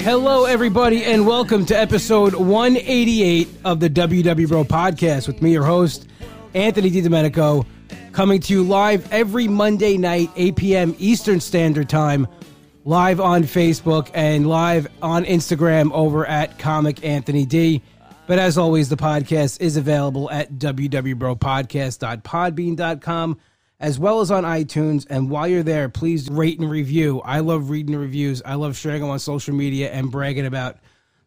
Hello, everybody, and welcome to episode 188 of the WW Bro podcast with me, your host, Anthony D. Domenico, coming to you live every Monday night, 8 p.m. Eastern Standard Time, live on Facebook and live on Instagram over at Comic Anthony D. But as always, the podcast is available at wwbropodcast.podbean.com, as well as on iTunes. And while you're there, please rate and review. I love reading reviews. I love sharing them on social media and bragging about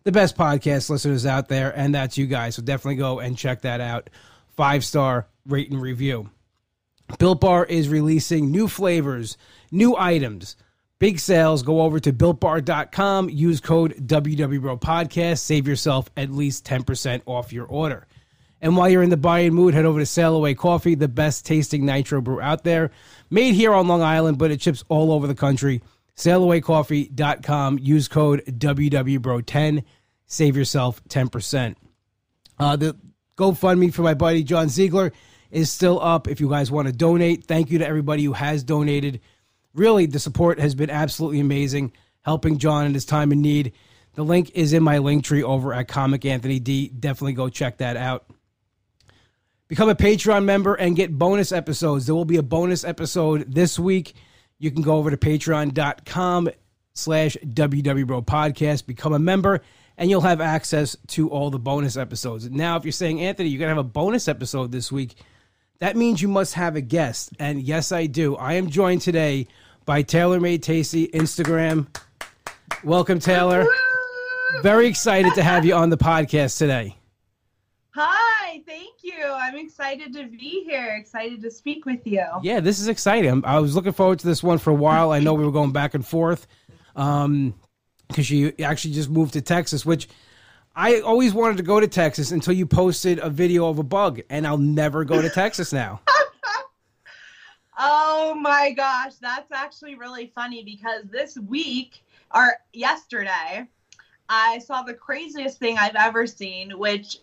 the best podcast listeners out there, and that's you guys. So definitely go and check that out. 5-star rate and review. Bilt Bar is releasing new flavors, new items, big sales. Go over to BiltBar.com. Use code WWBroPodcast. Save yourself at least 10% off your order. And while you're in the buying mood, head over to Sail Away Coffee, the best tasting nitro brew out there. Made here on Long Island, but it ships all over the country. SailAwayCoffee.com. Use code WWBRO10. Save yourself 10%. The GoFundMe for my buddy John Ziegler is still up. If you guys want to donate, thank you to everybody who has donated. Really, the support has been absolutely amazing, helping John in his time of need. The link is in my link tree over at Comic Anthony D. Definitely go check that out. Become a Patreon member and get bonus episodes. There will be a bonus episode this week. You can go over to patreon.com/WWBroPodcast, become a member, and you'll have access to all the bonus episodes. Now, if you're saying, Anthony, you're going to have a bonus episode this week, that means you must have a guest. And yes, I do. I am joined today by TaylorMade Tasty Instagram. Welcome, Taylor. Very excited to have you on the podcast today. Hi, thank you. I'm excited to be here, excited to speak with you. Yeah, this is exciting. I was looking forward to this one for a while. I know we were going back and forth because you actually just moved to Texas, which I always wanted to go to Texas until you posted a video of a bug, and I'll never go to Texas now. Oh, my gosh. That's actually really funny because this week or yesterday, I saw the craziest thing I've ever seen, which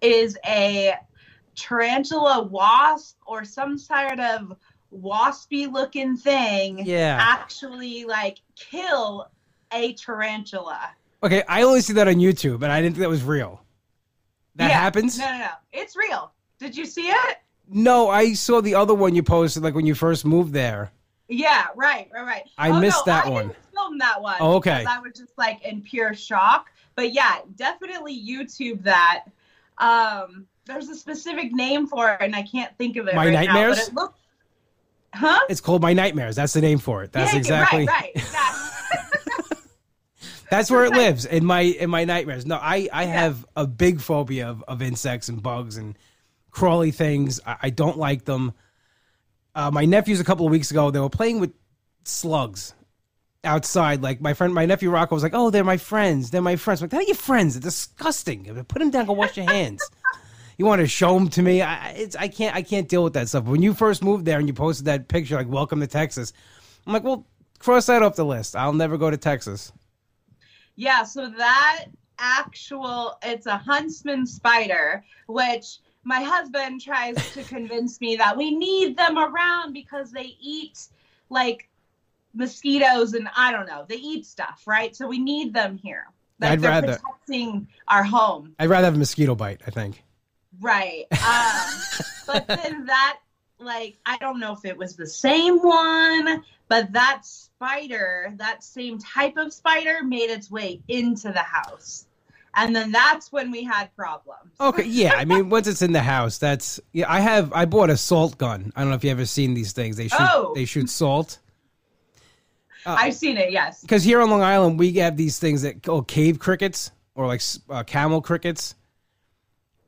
is a tarantula wasp or some sort of waspy looking thing actually like kill a tarantula. Okay, I only see that on YouTube and I didn't think that was real. That happens? No. It's real. Did you see it? No, I saw the other one you posted like when you first moved there. Yeah, right. I missed that one. I didn't film that one. Oh, okay. I was just like in pure shock. But yeah, definitely YouTube that. There's a specific name for it, and I can't think of it. My Nightmares? Now, but it looks... Huh? It's called My Nightmares. That's the name for it. That's exactly. Right, exactly. That's where it lives, in my nightmares. No, I have a big phobia of insects and bugs and crawly things. I don't like them. My nephews a couple of weeks ago, they were playing with slugs outside. Like my nephew Rocco was like, "Oh, they're my friends. They're my friends." I'm like, "They're not your friends. They're disgusting. Put them down. Go wash your hands." You want to show them to me? I can't deal with that stuff. But when you first moved there and you posted that picture, like "Welcome to Texas," I'm like, "Well, cross that off the list. I'll never go to Texas." Yeah. So that it's a huntsman spider, which. My husband tries to convince me that we need them around because they eat like mosquitoes and I don't know, they eat stuff, right? So we need them here. Like I'd rather protecting our home. I'd rather have a mosquito bite, I think. Right. But then that, like, I don't know if it was the same one, but that same type of spider made its way into the house. And then that's when we had problems. Okay, yeah. I mean, once it's in the house, I bought a salt gun. I don't know if you've ever seen these things. They shoot salt. I've seen it, yes. Because here on Long Island, we have these things that call cave crickets or like camel crickets.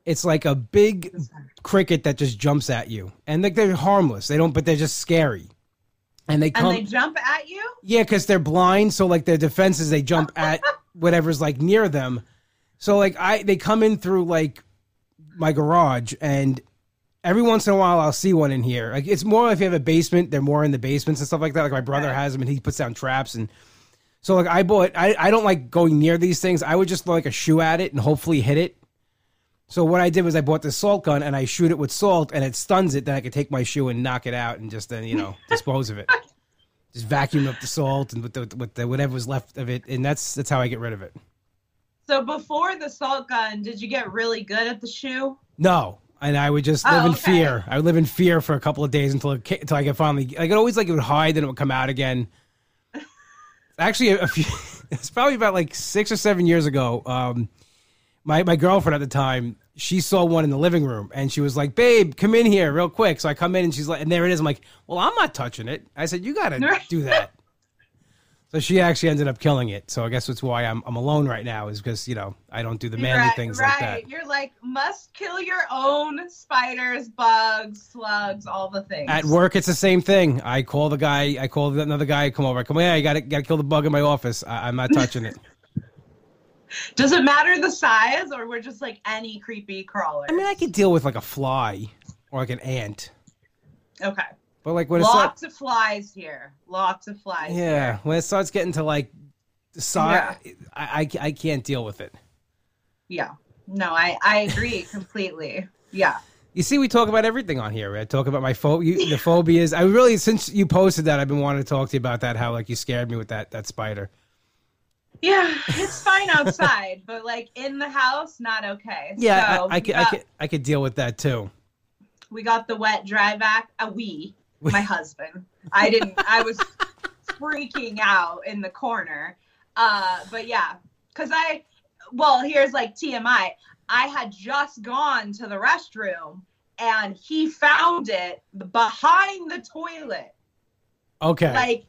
It's like a big cricket that just jumps at you. And they're harmless. But they're just scary. And they jump at you? Yeah, because they're blind. So like their defenses, they jump at whatever's like near them. So like they come in through like my garage, and every once in a while I'll see one in here. Like it's more if you have a basement, they're more in the basements and stuff like that. Like my brother has them and he puts down traps, and so like I don't like going near these things. I would just throw like a shoe at it and hopefully hit it. So what I did was I bought this salt gun and I shoot it with salt and it stuns it. Then I could take my shoe and knock it out and just then, you know, dispose of it. Just vacuum up the salt and with the whatever was left of it. And that's how I get rid of it. So before the salt gun, did you get really good at the shoe? No. And I would just live in fear. I would live in fear for a couple of days until I could finally, like it always like it would hide, then it would come out again. Actually, it's probably about like 6 or 7 years ago. My girlfriend at the time, she saw one in the living room, and she was like, "Babe, come in here real quick." So I come in, and she's like, and there it is. I'm like, "Well, I'm not touching it." I said, "You gotta do that." So she actually ended up killing it. So I guess that's why I'm alone right now, is because, you know, I don't do the manly things like that. Right, you're like, must kill your own spiders, bugs, slugs, all the things. At work, it's the same thing. I call another guy, come over. I come, yeah, you gotta kill the bug in my office. I'm not touching it. Does it matter the size, or we're just like any creepy crawler? I mean, I could deal with like a fly or like an ant. Okay. But like when lots of flies here. Lots of flies. Yeah. Here. When it starts getting to like the size, yeah. I can't deal with it. Yeah. No, I agree completely. Yeah. You see, we talk about everything on here. I talk about my the phobias. I really, since you posted that, I've been wanting to talk to you about that, how like you scared me with that spider. Yeah, it's fine outside, but like in the house, not okay. Yeah, so I could deal with that too. We got the wet dry vac. My husband. I didn't. I was freaking out in the corner. But yeah, because here's like TMI. I had just gone to the restroom, and he found it behind the toilet. Okay. Like.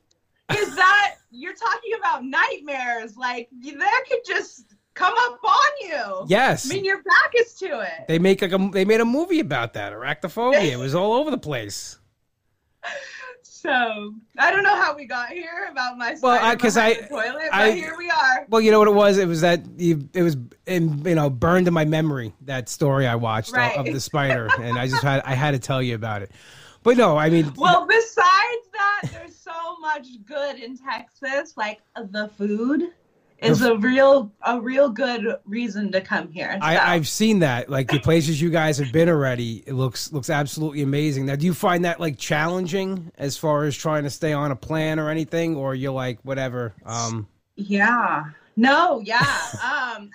Is that you're talking about nightmares? Like that could just come up on you. Yes, I mean your back is to it. They make they made a movie about that, arachnophobia. It was all over the place. So I don't know how we got here about my toilet, but here we are. Well, you know what it was? It was burned in my memory, that story I watched of the spider, and I had to tell you about it. But no, I mean. Well, besides that, there's so much good in Texas. Like the food is a real good reason to come here. So. I've seen that. Like the places you guys have been already, it looks absolutely amazing. Now, do you find that like challenging as far as trying to stay on a plan or anything, or you're like whatever? Yeah. No. Yeah.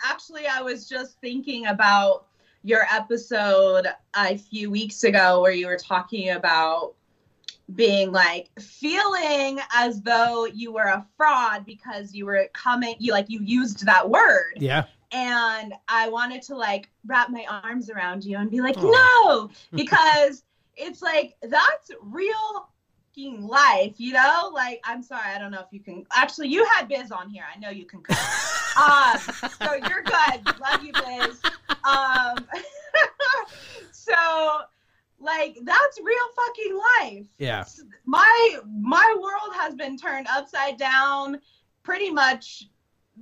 Actually, I was just thinking about your episode a few weeks ago where you were talking about being like feeling as though you were a fraud because you were you used that word. Yeah. And I wanted to like wrap my arms around you and be like, no, because it's like, that's real fucking life, you know? Like, I'm sorry. I don't know if you can, actually you had Biz on here. I know you can cook. So you're good. Love you, Biz. So like that's real fucking life. Yeah. My world has been turned upside down pretty much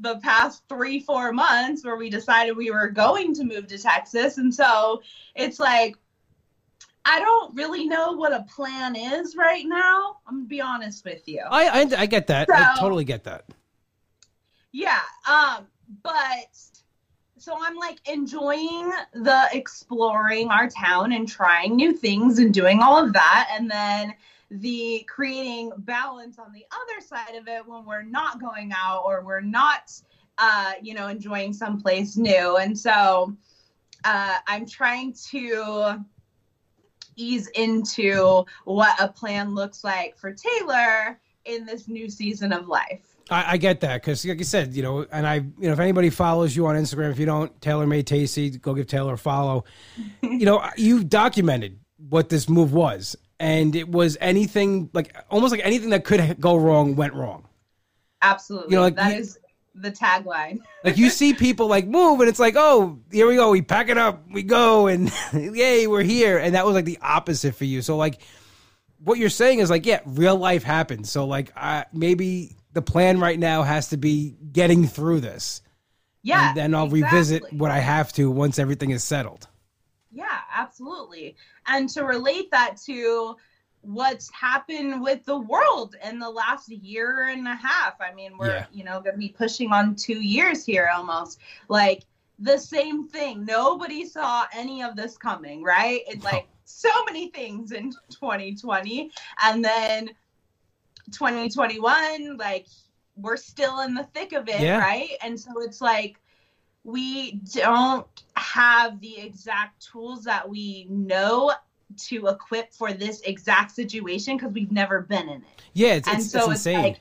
the past 3-4 months where we decided we were going to move to Texas. And so it's like, I don't really know what a plan is right now. I'm going to be honest with you. I get that. So, I totally get that. Yeah. So I'm like enjoying the exploring our town and trying new things and doing all of that. And then the creating balance on the other side of it when we're not going out or we're not, enjoying someplace new. And so I'm trying to ease into what a plan looks like for Taylor in this new season of life. I get that because, like you said, you know, and if anybody follows you on Instagram, if you don't, TaylorMadeTasty, go give Taylor a follow. You know, you documented what this move was, and it was anything like almost like anything that could go wrong went wrong. Absolutely, you know, like, that is the tagline. Like you see people like move, and it's like, oh, here we go, we pack it up, we go, and yay, we're here. And that was like the opposite for you. So like, what you're saying is like, yeah, real life happens. So like, maybe. The plan right now has to be getting through this Yeah. And then I'll revisit what I have to once everything is settled. Yeah, absolutely. And to relate that to what's happened with the world in the last year and a half. I mean, we're, you know, going to be pushing on 2 years here almost. Like, the same thing. Nobody saw any of this coming, right? It's like so many things in 2020. And then 2021, like, we're still in the thick of it, right? And so it's like, we don't have the exact tools that we know to equip for this exact situation because we've never been in it. Yeah, it's insane. It's like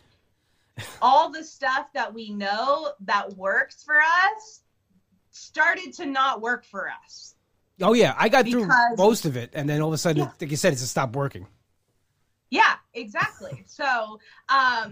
all the stuff that we know that works for us started to not work for us. Oh, yeah. I got through most of it. And then all of a sudden, like you said, it's just stopped working. Yeah, exactly. So I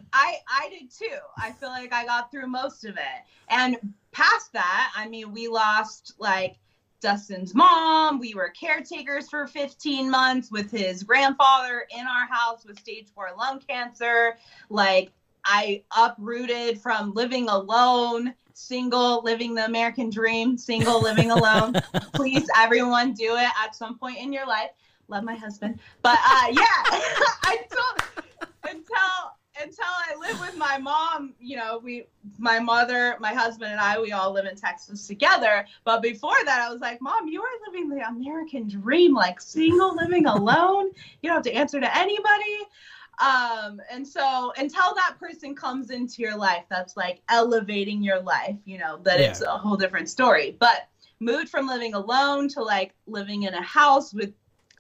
did too. I feel like I got through most of it. And past that, I mean, we lost like Dustin's mom. We were caretakers for 15 months with his grandfather in our house with stage 4 lung cancer. Like, I uprooted from living alone, single, living the American dream, single, living alone. Please, everyone, do it at some point in your life. Love my husband. But until I live with my mom, you know, my mother, my husband and I, we all live in Texas together. But before that, I was like, Mom, you are living the American dream, like single, living alone. You don't have to answer to anybody. And so until that person comes into your life, that's like elevating your life, you know, that it's a whole different story. But moved from living alone to like living in a house with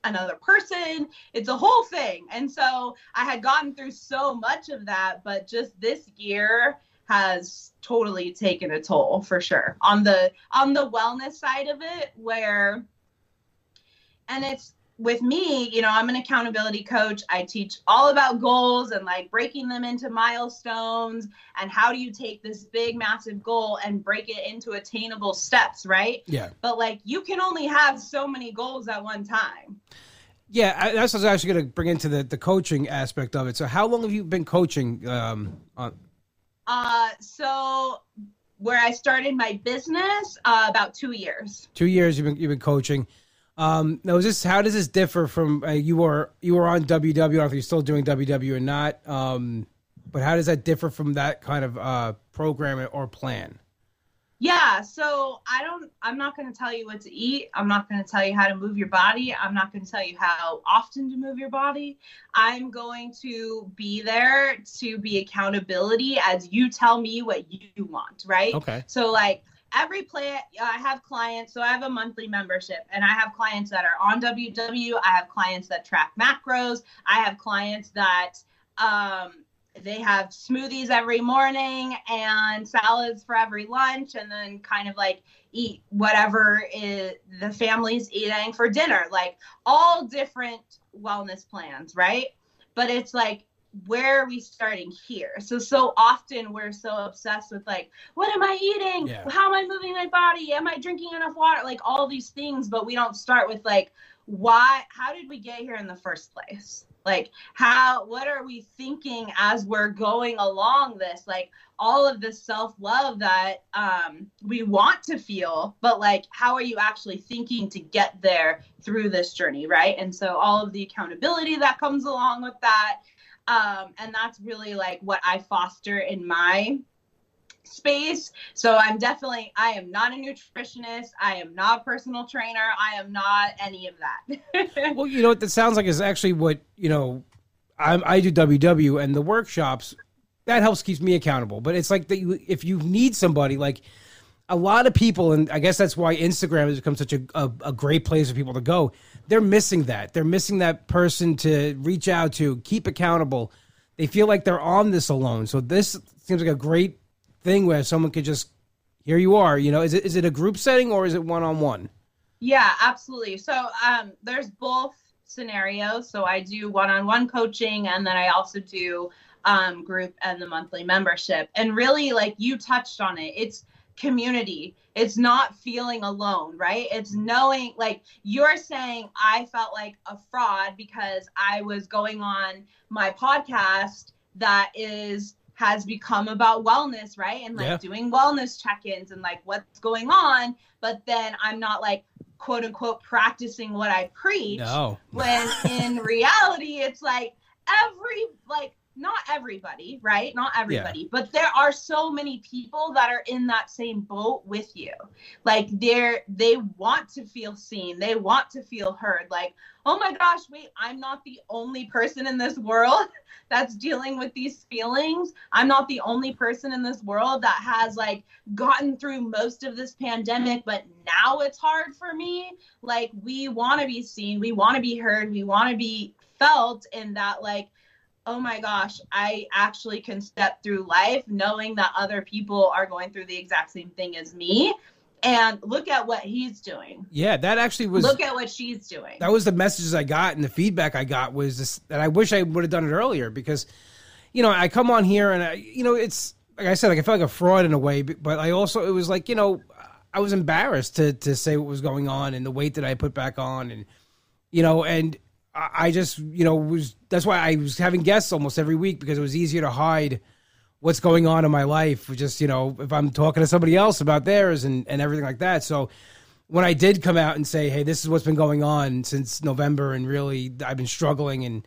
another person, it's a whole thing. And so I had gotten through so much of that, but just this year has totally taken a toll for sure on the wellness side of it, where, and it's with me, you know, I'm an accountability coach. I teach all about goals and like breaking them into milestones and how do you take this big, massive goal and break it into attainable steps, right? Yeah. But like you can only have so many goals at one time. Yeah, that's what I was actually going to bring into the coaching aspect of it. So how long have you been coaching? So where I started my business, about 2 years. 2 years you've been coaching. Now, how does this differ from you were on WW? I don't know if you're still doing WW or not, but how does that differ from that kind of program or plan? Yeah, so I'm not going to tell you what to eat. I'm not going to tell you how to move your body. I'm not going to tell you how often to move your body. I'm going to be there to be accountability as you tell me what you want, right? Okay. So like, every plan, I have clients, so I have a monthly membership, and I have clients that are on WW, I have clients that track macros, I have clients that they have smoothies every morning and salads for every lunch, and then kind of like eat whatever is the family's eating for dinner, like all different wellness plans, right? But it's like, where are we starting here? So often we're so obsessed with like, what am I eating? Yeah. How am I moving my body? Am I drinking enough water? Like all these things, but we don't start with like, why, how did we get here in the first place? Like what are we thinking as we're going along this? Like all of this self-love that we want to feel, but like, how are you actually thinking to get there through this journey, right? And so all of the accountability that comes along with that, and that's really like what I foster in my space. So I am not a nutritionist. I am not a personal trainer. I am not any of that. Well, you know, what that sounds like is actually what, you know, I do WW and the workshops that helps keeps me accountable. But it's like that if you need somebody, like a lot of people, and I guess that's why Instagram has become such a great place for people to go. They're missing that. They're missing that person to reach out to, keep accountable. They feel like they're on this alone. So this seems like a great thing where someone could just, here you are, you know, is it a group setting or is it one-on-one? Yeah, absolutely. So there's both scenarios. So I do one-on-one coaching and then I also do group and the monthly membership. And really, like you touched on it, it's community. It's not feeling alone, right? It's knowing, like you're saying, I felt like a fraud because I was going on my podcast that is has become about wellness, right? And like doing wellness check-ins and like what's going on. But then I'm not like, quote unquote, practicing what I preach. No. When in reality, it's like not everybody, right? Not everybody, but there are so many people that are in that same boat with you. Like they want to feel seen. They want to feel heard. Like, oh my gosh, wait, I'm not the only person in this world that's dealing with these feelings. I'm not the only person in this world that has like gotten through most of this pandemic, but now it's hard for me. Like, we want to be seen. We want to be heard. We want to be felt in that, like, oh my gosh, I actually can step through life knowing that other people are going through the exact same thing as me. And look at what he's doing. Yeah, that actually was... Look at what she's doing. That was the messages I got, and the feedback I got was this, and I wish I would have done it earlier because, you know, I come on here and, it's, like I said, like I felt like a fraud in a way, but I also, it was like, you know, I was embarrassed to say what was going on and the weight that I put back on and, you know, and... I just, that's why I was having guests almost every week because it was easier to hide what's going on in my life. Just, if I'm talking to somebody else about theirs and everything like that. So when I did come out and say, hey, this is what's been going on since November and really I've been struggling and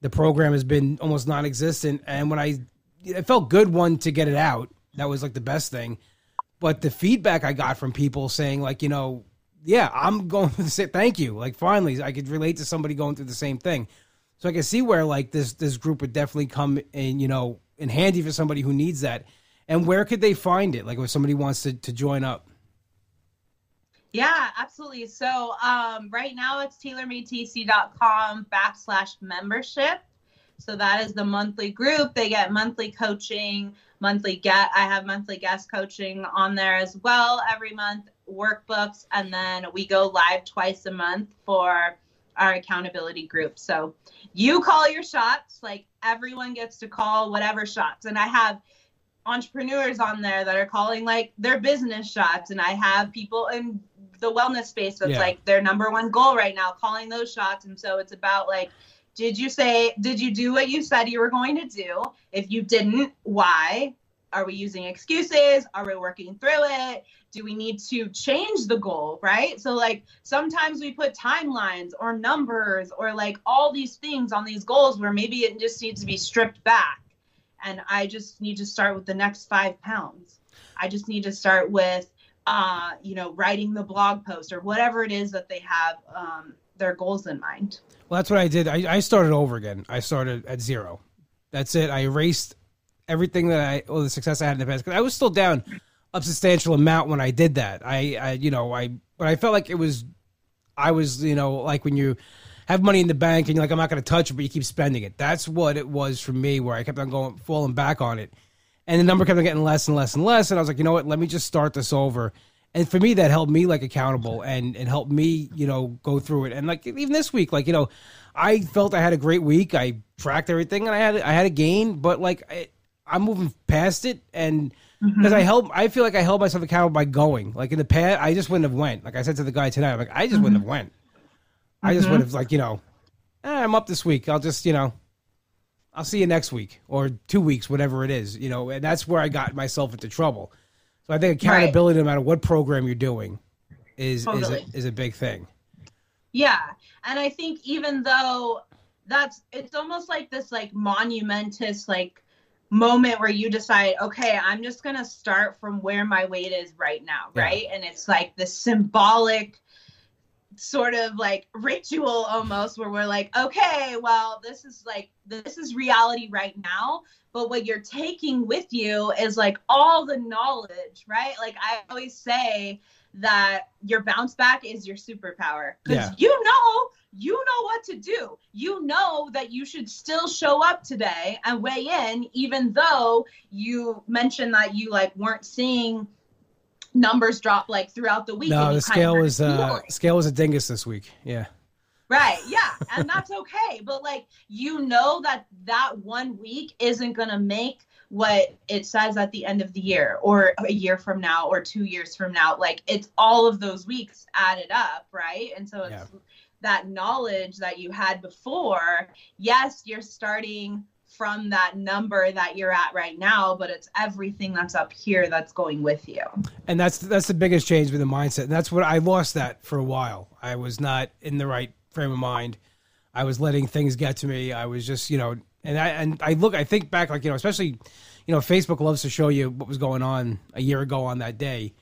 the program has been almost non-existent. And when it felt good to get it out, that was like the best thing. But the feedback I got from people saying like, yeah, I'm going through the same. Thank you. Like, finally, I could relate to somebody going through the same thing. So I can see where, like, this group would definitely come in, in handy for somebody who needs that. And where could they find it? Like, if somebody wants to join up. Yeah, absolutely. So right now it's TaylorMadeTasty.com/membership. So that is the monthly group. They get monthly coaching, I have monthly guest coaching on there as well every month. Workbooks, and then we go live twice a month for our accountability group. So you call your shots, like everyone gets to call whatever shots. And I have entrepreneurs on there that are calling like their business shots. And I have people in the wellness space that's like their number one goal right now, calling those shots. And so it's about like, did you do what you said you were going to do? If you didn't, why? Are we using excuses? Are we working through it? Do we need to change the goal, right? So like sometimes we put timelines or numbers or like all these things on these goals where maybe it just needs to be stripped back. And I just need to start with the next 5 pounds. I just need to start with, writing the blog post or whatever it is that they have their goals in mind. Well, that's what I did. I started over again. I started at zero. That's it. I erased everything all the success I had in the past. 'Cause I was still down a substantial amount when I did that. But I felt like like when you have money in the bank and you're like, I'm not going to touch it, but you keep spending it. That's what it was for me, where I kept on falling back on it. And the number kept on getting less and less and less. And I was like, you know what, let me just start this over. And for me, that held me like accountable and it helped me, go through it. And like, even this week, like, I felt I had a great week. I tracked everything and I had a gain, but like, I'm moving past it, and because I feel like I held myself accountable by going. Like in the past, I just wouldn't have went. Like I said to the guy tonight, I'm like, I just wouldn't have went. I just would have like, I'm up this week. I'll just, I'll see you next week or 2 weeks, whatever it is, and that's where I got myself into trouble. So I think accountability, no matter what program you're doing, is a big thing. Yeah, and I think even though it's almost like this like monumentous like moment where you decide, okay, I'm just going to start from where my weight is right now, right? Yeah. And it's like the symbolic sort of like ritual almost where we're like, okay, well, this is reality right now. But what you're taking with you is like all the knowledge, right? Like I always say that your bounce back is your superpower because you know what to do. You know that you should still show up today and weigh in, even though you mentioned that you like weren't seeing numbers drop like throughout the week. No, the scale was a dingus this week. Yeah. Right. Yeah. And that's okay. But like, that 1 week isn't going to make what it says at the end of the year or a year from now or 2 years from now. Like it's all of those weeks added up. Right. And so it's that knowledge that you had before. Yes, you're starting from that number that you're at right now, but it's everything that's up here that's going with you. And that's the biggest change with the mindset. And that's what I lost that for a while. I was not in the right frame of mind. I was letting things get to me. I was just, you know, I think back, like, you know, especially, you know, Facebook loves to show you what was going on a year ago on that day.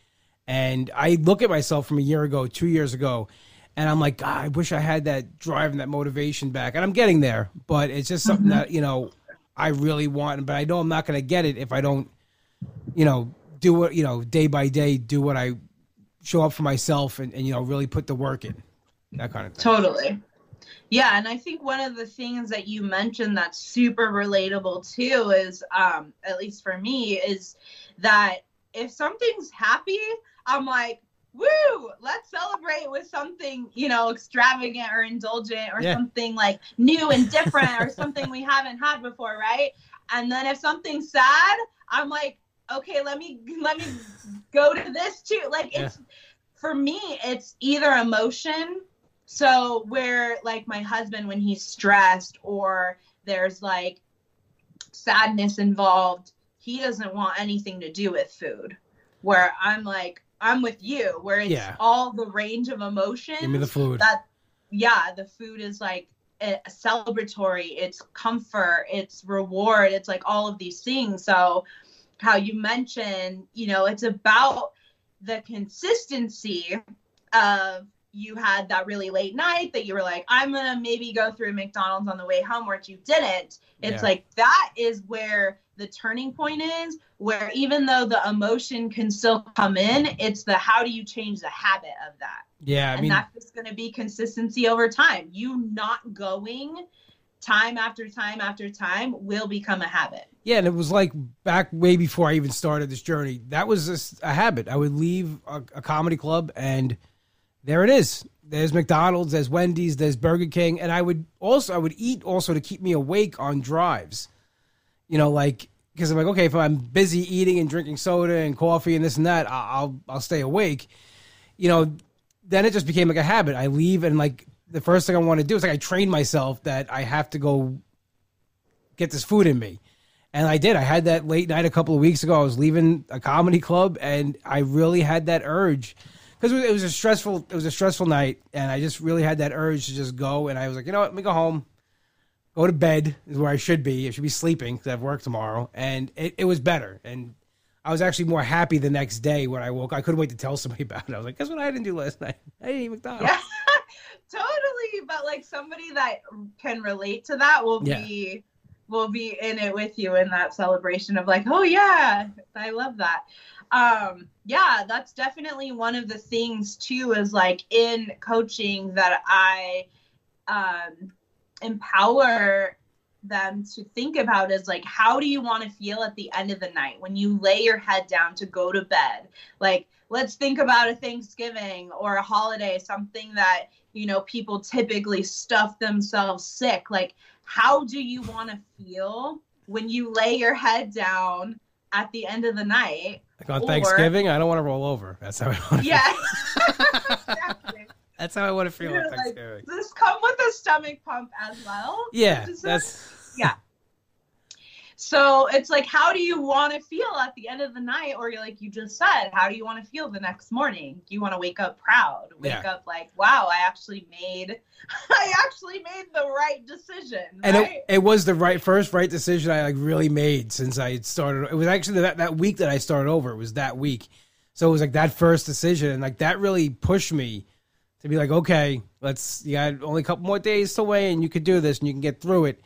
And I look at myself from a year ago, 2 years ago, and I'm like, God, I wish I had that drive and that motivation back. And I'm getting there, but it's just something that, you know, I really want, but I know I'm not going to get it if I don't, you know, do what, you know, day by day, do what I show up for myself and, you know, really put the work in, that kind of thing. Totally. Yeah. And I think one of the things that you mentioned that's super relatable too is, at least for me, is that if something's happy, I'm like, woo, let's celebrate with something, you know, extravagant or indulgent or something like new and different or something we haven't had before, right? And then if something's sad, I'm like, okay, let me go to this too. Like, it's, for me, it's either emotion. So where, like, my husband, when he's stressed or there's like sadness involved, he doesn't want anything to do with food, where I'm like, I'm with you, where it's all the range of emotions. Give me the food. The food is like a celebratory. It's comfort. It's reward. It's like all of these things. So how you mentioned, you know, it's about the consistency of, you had that really late night that you were like, I'm going to maybe go through McDonald's on the way home, where you didn't. It's like, that is where the turning point is, where even though the emotion can still come in, it's the, how do you change the habit of that? Yeah. I mean, that's just going to be consistency over time. You not going time after time after time will become a habit. Yeah. And it was like back way before I even started this journey, that was just a habit. I would leave a comedy club and there it is. There's McDonald's, there's Wendy's, there's Burger King. And I would eat also to keep me awake on drives, you know, like, because I'm like, okay, if I'm busy eating and drinking soda and coffee and this and that, I'll stay awake. You know, then it just became like a habit. I leave and, like, the first thing I want to do is, like, I train myself that I have to go get this food in me. And I did. I had that late night a couple of weeks ago. I was leaving a comedy club and I really had that urge. Because it was a stressful night, and I just really had that urge to just go. And I was like, you know what, let me go home, go to bed is where I should be. I should be sleeping because I have work tomorrow. And it was better, and I was actually more happy the next day when I woke. I couldn't wait to tell somebody about it. I was like, guess what I didn't do last night? I didn't eat McDonald's. Yeah, totally. But like somebody that can relate to that will be in it with you in that celebration of like, oh yeah, I love that. That's definitely one of the things too, is like in coaching that I empower them to think about is like, how do you want to feel at the end of the night when you lay your head down to go to bed? Like, let's think about a Thanksgiving or a holiday, something that, you know, people typically stuff themselves sick. Like, how do you want to feel when you lay your head down at the end of the night? Like on Thanksgiving, I don't want to roll over. That's how I want to feel. Exactly. That's how I want to feel on Thanksgiving. Like, does this come with a stomach pump as well? Yeah. So it's like, how do you want to feel at the end of the night? Or, you're like you just said, how do you want to feel the next morning? You want to wake up proud, wake up like, wow, I actually made the right decision. And right? It was the right decision I like really made since I had started. It was actually that week that I started over. It was that week. So it was like that first decision. And like that really pushed me to be like, okay, you got only a couple more days to wait and you could do this and you can get through it.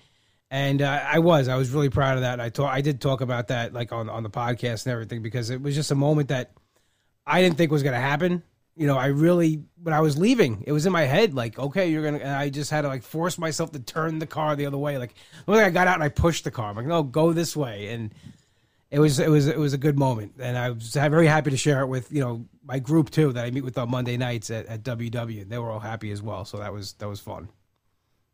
And I was really proud of that. I did talk about that, like on the podcast and everything, because it was just a moment that I didn't think was going to happen. You know, when I was leaving, it was in my head, like, okay, and I just had to like force myself to turn the car the other way. Like, I got out and I pushed the car. I'm like, no, go this way. And it was a good moment. And I was very happy to share it with, you know, my group too, that I meet with on Monday nights at WW. They were all happy as well. So that was fun.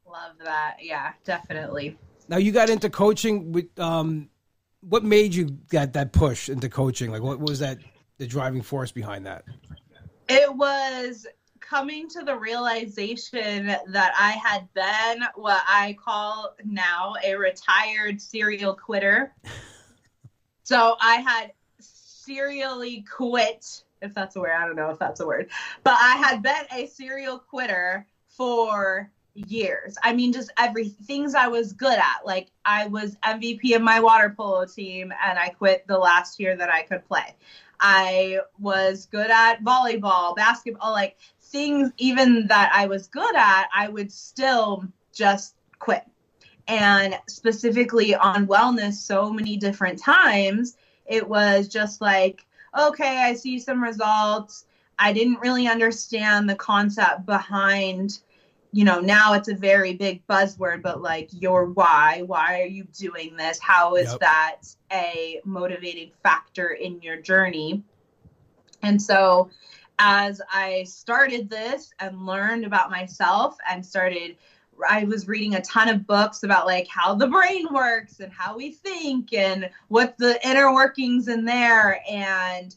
Love that. Yeah, definitely. Now, you got into coaching with what made you get that push into coaching? Like, what was the driving force behind that? It was coming to the realization that I had been what I call now a retired serial quitter. So I had serially quit, if that's a word. I don't know if that's a word. But I had been a serial quitter for years. I mean, just things I was good at. Like, I was MVP of my water polo team, and I quit the last year that I could play. I was good at volleyball, basketball, like things even that I was good at, I would still just quit. And specifically on wellness, so many different times, it was just like, okay, I see some results. I didn't really understand the concept behind, you know, now it's a very big buzzword, but like your why are you doing this? How is that a motivating factor in your journey? And so as I started this and learned about myself and started, I was reading a ton of books about like how the brain works and how we think and what the inner workings in there, and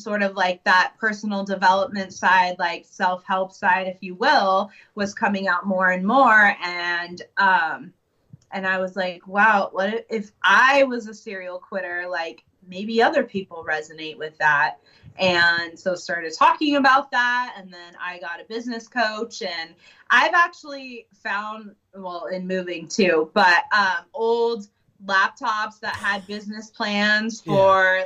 sort of like that personal development side, like self-help side, if you will, was coming out more and more. And I was like, wow, what if I was a serial quitter? Like, maybe other people resonate with that. And so started talking about that. And then I got a business coach, and I've actually found, well, in moving too, but old laptops that had business plans for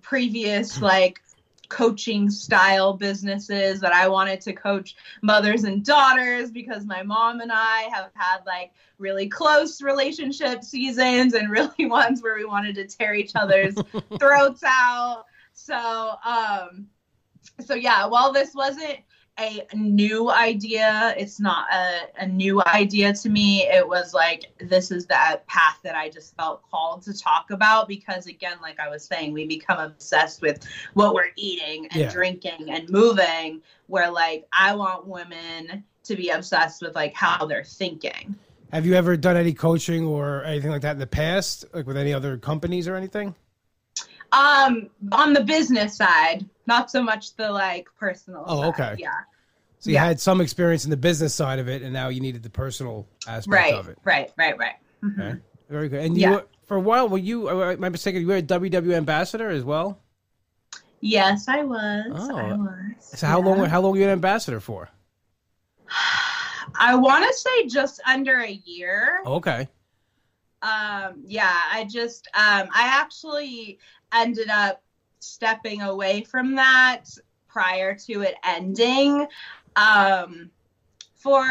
previous like coaching style businesses that I wanted to coach mothers and daughters, because my mom and I have had like really close relationship seasons and really ones where we wanted to tear each other's throats out. So yeah, while this wasn't a new idea, it's not a new idea to me. It was like, this is that path that I just felt called to talk about, because again, like I was saying, we become obsessed with what we're eating and drinking and moving, where like I want women to be obsessed with like how they're thinking. Have you ever done any coaching or anything like that in the past, like with any other companies or anything? On the business side, not so much the like personal side. Okay. Yeah. So you had some experience in the business side of it, and now you needed the personal aspect of it. Right. Mm-hmm. Okay. Very good. And you were, for a while, were you, am I mistaken, you were a WW ambassador as well? Yes, I was. Oh. I was. So how long were you an ambassador for? I want to say just under a year. Okay. I actually ended up stepping away from that prior to it ending, for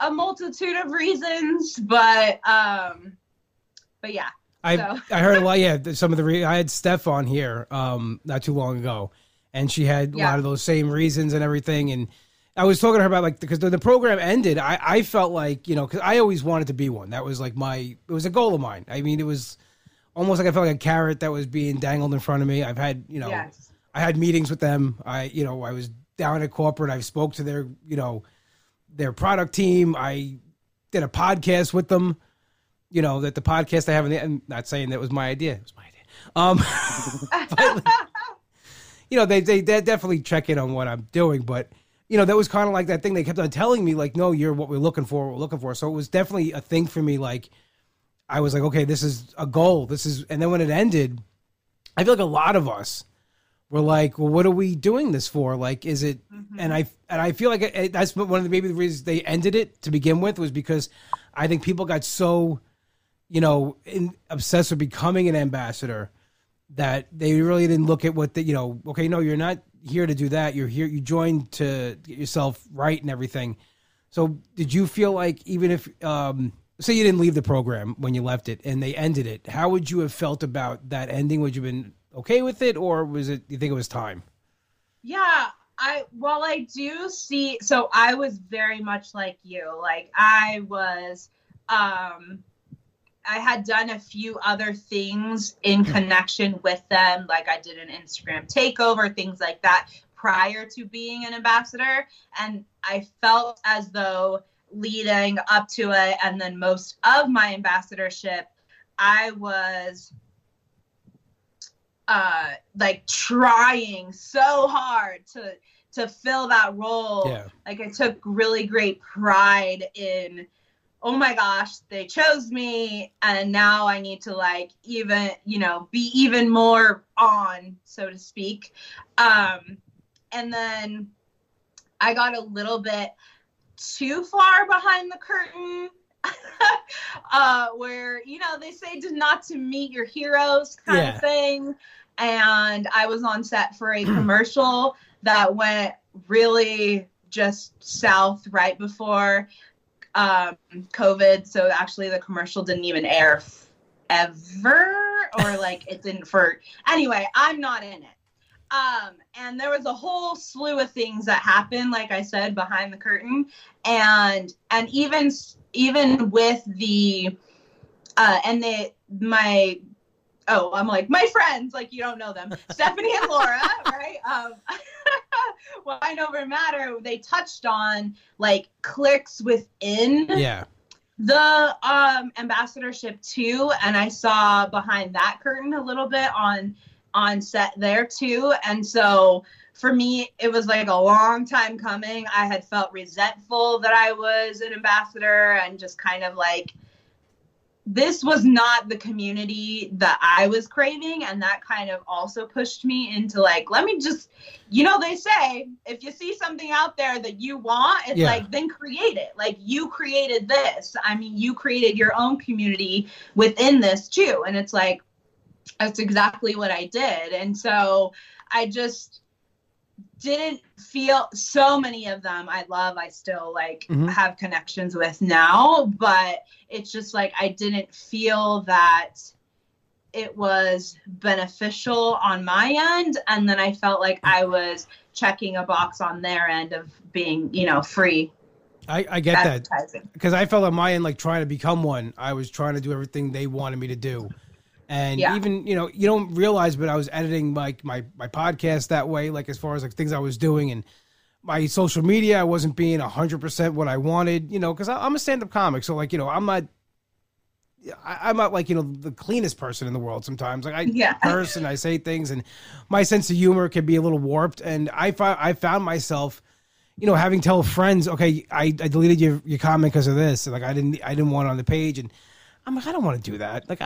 a multitude of reasons, but yeah. I heard a lot. Yeah. Some of the I had Steph on here, not too long ago, and she had a lot of those same reasons and everything. And I was talking to her about like, because the program ended, I felt like, you know, cause I always wanted to be one. That was like it was a goal of mine. I mean, it was almost like I felt like a carrot that was being dangled in front of me. I've had, you know, I had meetings with them. I was down at corporate. I spoke to their, you know, their product team. I did a podcast with them, you know, that the podcast I have, and not saying that was my idea. It was my idea. But, you know, they definitely check in on what I'm doing, but you know, that was kind of like that thing. They kept on telling me like, no, you're what we're looking for, So it was definitely a thing for me. Like, I was like, okay, this is a goal. And then when it ended, I feel like a lot of us were like, well, what are we doing this for? Like, is it, and I feel like that's one of the, maybe the reasons they ended it to begin with, was because I think people got so, you know, obsessed with becoming an ambassador that they really didn't look at what the, you know, okay, no, you're not here to do that. You're here, you joined to get yourself right and everything. So did you feel like, even if, say you didn't leave the program when you left it and they ended it, how would you have felt about that ending? Would you have been okay with it, or was it, you think it was time? Yeah. I do see, so I was very much like you, like I was, I had done a few other things in connection with them. Like I did an Instagram takeover, things like that prior to being an ambassador. And I felt as though leading up to it, and then most of my ambassadorship, I was like trying so hard to fill that role. Yeah. Like I took really great pride in, oh my gosh, they chose me, and now I need to like even, you know, be even more on, so to speak. And then I got a little bit too far behind the curtain, where, you know, they say not to meet your heroes kind of thing. And I was on set for a commercial that went really just south right before COVID. So actually the commercial didn't even air ever, or like it didn't for, anyway, I'm not in it. And there was a whole slew of things that happened, like I said, behind the curtain. And even with the, and they, my, oh, I'm like, my friends, like, you don't know them, Stephanie and Laura, right? Wine Over Matter, they touched on like cliques within the ambassadorship too. And I saw behind that curtain a little bit on set there too. And so for me, it was like a long time coming. I had felt resentful that I was an ambassador, and just kind of like, this was not the community that I was craving. And that kind of also pushed me into like, let me just, you know, they say, if you see something out there that you want, it's like, then create it. Like, you created this. I mean, you created your own community within this too. And it's like, that's exactly what I did. And so I just didn't feel, so many of them I love, I still like have connections with now, but it's just like, I didn't feel that it was beneficial on my end. And then I felt like I was checking a box on their end of being, you know, free. I get that, because I felt on my end, like trying to become one, I was trying to do everything they wanted me to do. And even, you know, you don't realize, but I was editing like my podcast that way, like as far as like things I was doing and my social media, I wasn't being 100% what I wanted, you know, because I'm a stand-up comic. So like, you know, I'm not like, you know, the cleanest person in the world sometimes. Like I curse and I say things, and my sense of humor can be a little warped. And I found myself, you know, having to tell friends, okay, I deleted your comment because of this. And, like, I didn't want it on the page. And I'm like, I don't want to do that. Like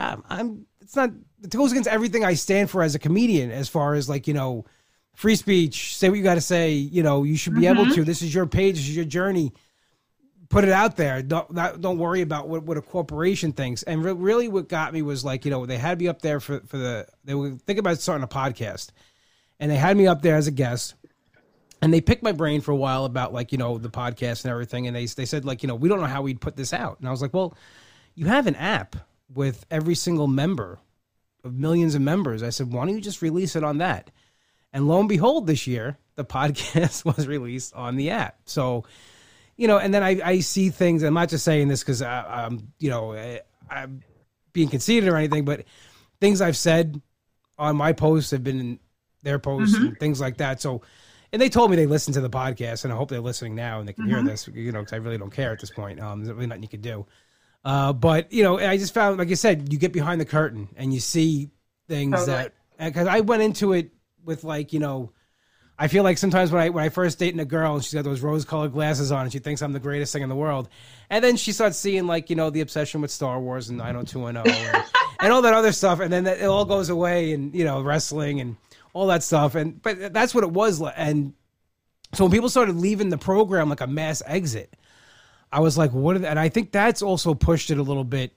it's not, it goes against everything I stand for as a comedian, as far as like, you know, free speech, say what you got to say, you know, you should be able to, this is your page, this is your journey, put it out there. Don't worry about what a corporation thinks. And really what got me was like, you know, they had me up there they were thinking about starting a podcast, and they had me up there as a guest, and they picked my brain for a while about like, you know, the podcast and everything. And they said like, you know, we don't know how we'd put this out. And I was like, well, you have an app with every single member of millions of members. I said, why don't you just release it on that? And lo and behold, this year, the podcast was released on the app. So, you know, and then I see things, I'm not just saying this because I'm, you know, I'm being conceited or anything, but things I've said on my posts have been in their posts and things like that. So, and they told me they listened to the podcast, and I hope they're listening now and they can hear this, you know, because I really don't care at this point. There's really nothing you can do. But, you know, I just found, like I said, you get behind the curtain and you see things that, because I went into it with like, you know, I feel like sometimes when I first date a girl and she's got those rose-colored glasses on and she thinks I'm the greatest thing in the world. And then she starts seeing like, you know, the obsession with Star Wars and 90210 and all that other stuff. And then it all goes away, and, you know, wrestling and all that stuff. But that's what it was. And so when people started leaving the program, like a mass exit, I was like, what? And I think that's also pushed it a little bit,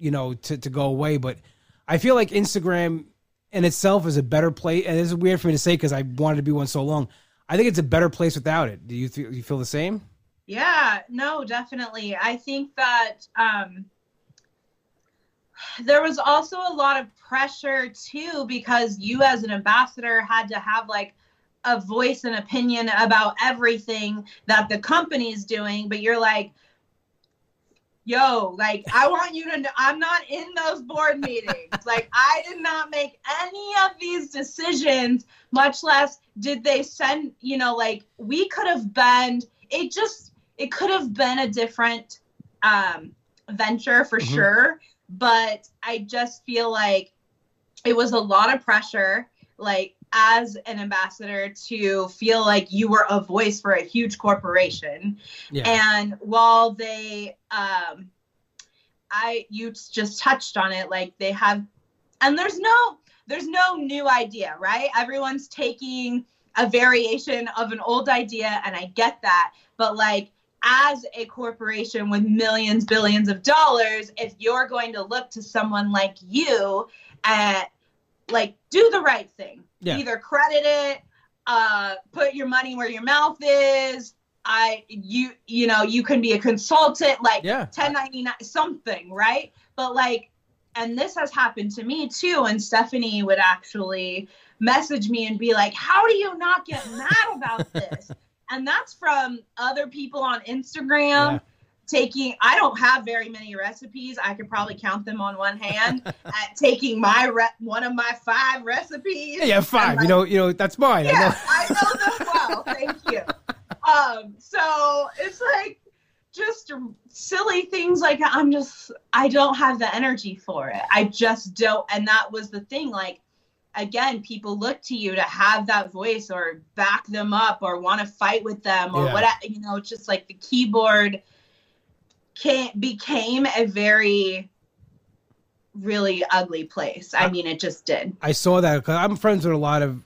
you know, to go away. But I feel like Instagram in itself is a better place. And this is weird for me to say, because I wanted to be one so long. I think it's a better place without it. Do you feel the same? Yeah, no, definitely. I think that there was also a lot of pressure too, because you as an ambassador had to have like a voice and opinion about everything that the company's doing, but you're like, yo, like, I want you to know I'm not in those board meetings. Like, I did not make any of these decisions, much less did they send, you know, like, we could have been, it could have been a different venture for sure. But I just feel like it was a lot of pressure, like, as an ambassador, to feel like you were a voice for a huge corporation. Yeah. And while they, you just touched on it, like they have, and there's no new idea, right? Everyone's taking a variation of an old idea, and I get that, but like, as a corporation with millions, billions of dollars, if you're going to look to someone like you at, like, do the right thing. Yeah. Either credit it, put your money where your mouth is. You can be a consultant, like, yeah. 1099, something, right? But like, and this has happened to me too. And Stephanie would actually message me and be like, how do you not get mad about this? And that's from other people on Instagram. Yeah. I don't have very many recipes. I could probably count them on one hand. At taking one of my 5 recipes. Yeah, 5. Like, you know, that's mine. Yeah, I know them well. Thank you. So it's like just silly things like I don't have the energy for it. I just don't. And that was the thing. Like, again, people look to you to have that voice or back them up or want to fight with them or whatever. You know, it's just like the keyboard became a very really ugly place. I mean, it just did. I saw that. 'Cause I'm friends with a lot of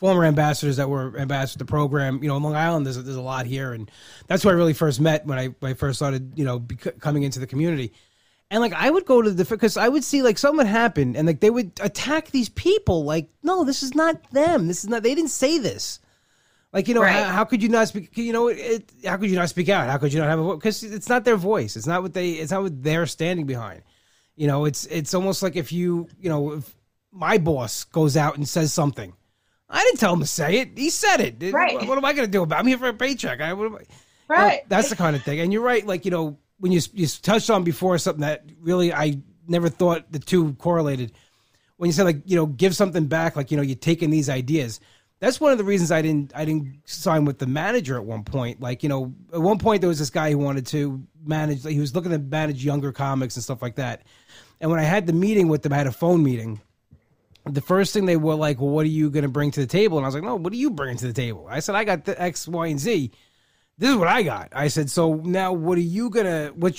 former ambassadors that were ambassadors to the program. You know, in Long Island, there's a lot here. And that's where I really first met when I first started, you know, coming into the community. And like, I would go to because I would see like something happen and like they would attack these people. Like, no, this is not them. This is not, they didn't say this. Like, you know, right. How could you not speak? You know, how could you not speak out? How could you not have a voice? Because it's not their voice. It's not what they're standing behind. You know, it's almost like if my boss goes out and says something, I didn't tell him to say it. He said it. Right. What am I going to do about it? I'm here for a paycheck. Right. You know, that's the kind of thing. And you're right. Like, you know, when you touched on before something that really I never thought the two correlated. When you said, like, you know, give something back, like, you know, you're taking these ideas. That's one of the reasons I didn't sign with the manager at one point. Like, you know, at one point there was this guy who wanted to manage, like, he was looking to manage younger comics and stuff like that. And when I had the meeting with them, I had a phone meeting. The first thing they were like, well, what are you going to bring to the table? And I was like, no, what are you bringing to the table? I said, I got the X, Y, and Z. This is what I got. I said, so now what's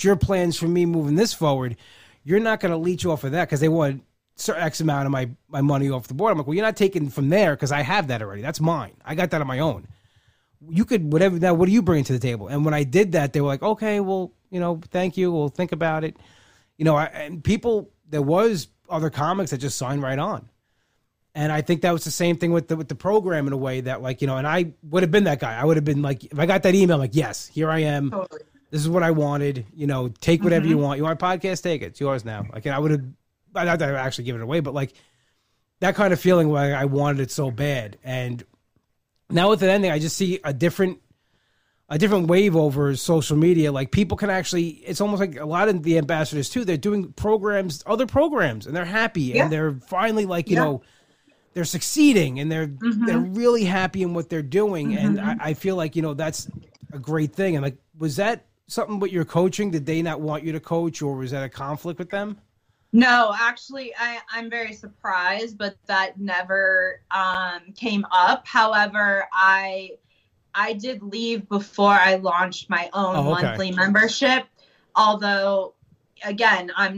your plans for me moving this forward? You're not going to leech off of that because they want X amount of my money off the board. I'm like, well, you're not taking from there because I have that already. That's mine. I got that on my own. You could, whatever. Now, what do you bring to the table? And when I did that, they were like, okay, well, you know, thank you. We'll think about it. You know, there was other comics that just signed right on. And I think that was the same thing with the program in a way that, like, you know, and I would have been that guy. I would have been like, if I got that email, I'm like, yes, here I am. Totally. This is what I wanted. You know, take whatever you want. You want a podcast? Take it. It's yours now. Like, I would have, not that I actually give it away, but like that kind of feeling where I wanted it so bad. And now with the ending, I just see a different wave over social media. Like people can actually, it's almost like a lot of the ambassadors too, they're doing programs, other programs, and they're happy and they're finally like, you know, they're succeeding and they're really happy in what they're doing. And I feel like, you know, that's a great thing. And like, was that something with your coaching? Did they not want you to coach or was that a conflict with them? No, actually, I'm very surprised, but that never came up. However, I did leave before I launched my own monthly membership. Although, again, I